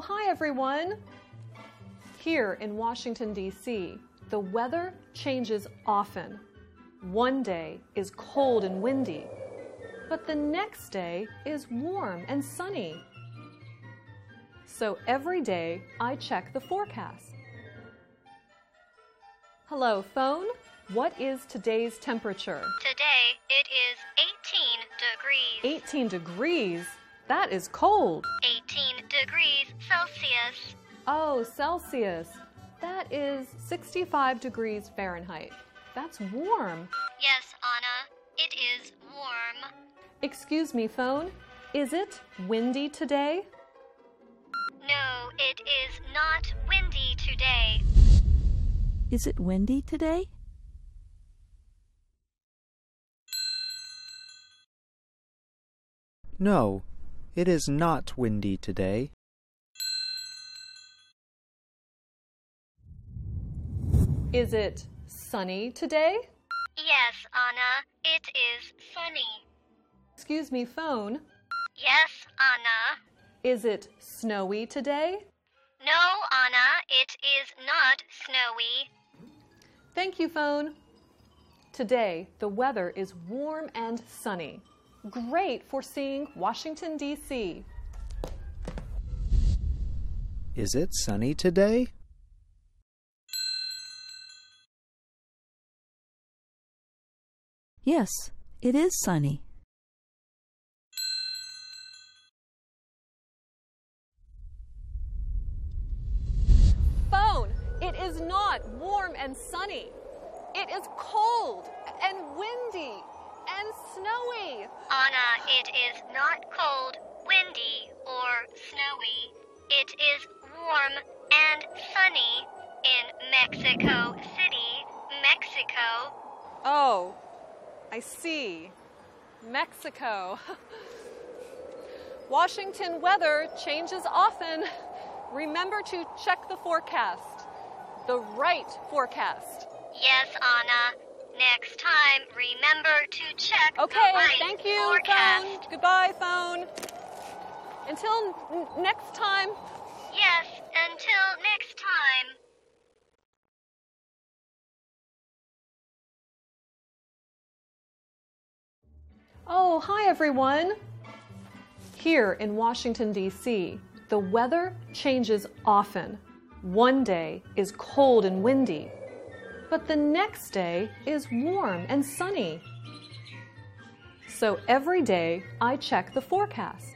Oh, hi everyone! Here in Washington, D.C., the weather changes often. One day is cold and windy, but the next day is warm and sunny. So every day I check the forecast. Hello, phone. What is today's temperature? Today it is 18 degrees. 18 degrees? That is cold. 18 degrees Celsius. Oh, Celsius. That is 65 degrees Fahrenheit. That's warm. Yes, Anna, it is warm. Excuse me, phone. Is it windy today? No, it is not windy today. Is it windy today? No, it is not windy today. Is it sunny today? Yes, Anna, it is sunny. Excuse me, phone. Yes, Anna. Is it snowy today? No, Anna, it is not snowy. Thank you, phone. Today, the weather is warm and sunny. Great for seeing Washington, D.C. Is it sunny today? Yes, it is sunny. Phone, it is not warm and sunny. It is cold and windy. And snowy. Anna, it is not cold, windy, or snowy. It is warm and sunny in Mexico City, Mexico. Oh, I see. Mexico. Washington weather changes often. Remember to check the forecast. The right forecast. Yes, Anna. Next time, remember to check the right forecast. Okay, thank you, phone. Goodbye, phone. Until next time. Yes, until next time. Oh, hi, everyone. Here in Washington, D.C., the weather changes often. One day is cold and windy. But the next day is warm and sunny. So every day I check the forecast.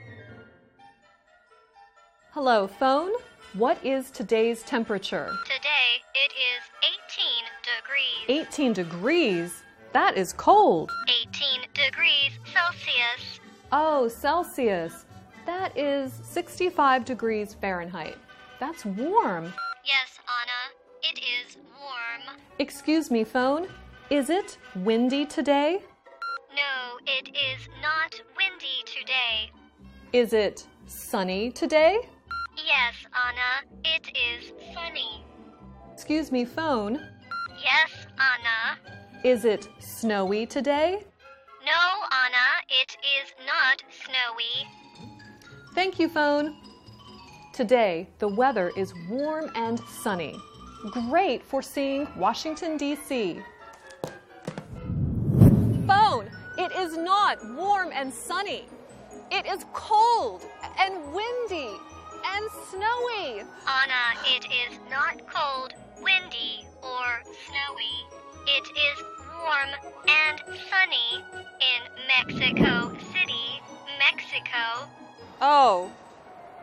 Hello, phone. What is today's temperature? Today it is 18 degrees. 18 degrees? That is cold. 18 degrees Celsius. Oh, Celsius. That is 65 degrees Fahrenheit. That's warm. Yes, Anna. It is warm. Excuse me, phone. Is it windy today? No, it is not windy today. Is it sunny today? Yes, Anna, it is sunny. Excuse me, phone. Yes, Anna. Is it snowy today? No, Anna, it is not snowy. Thank you, phone. Today, the weather is warm and sunny. Great for seeing Washington, D.C. Phone, it is not warm and sunny. It is cold and windy and snowy. Anna, it is not cold, windy, or snowy. It is warm and sunny in Mexico City, Mexico. Oh,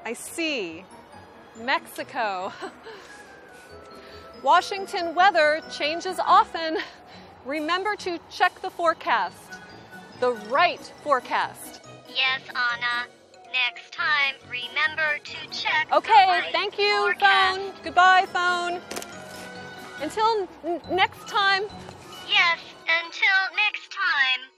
I see. Mexico. Washington weather changes often. Remember to check the forecast. The right forecast. Yes, Anna. Next time, remember to check the right forecast. Okay, thank you, phone. Goodbye, phone. Until next time. Yes, until next time.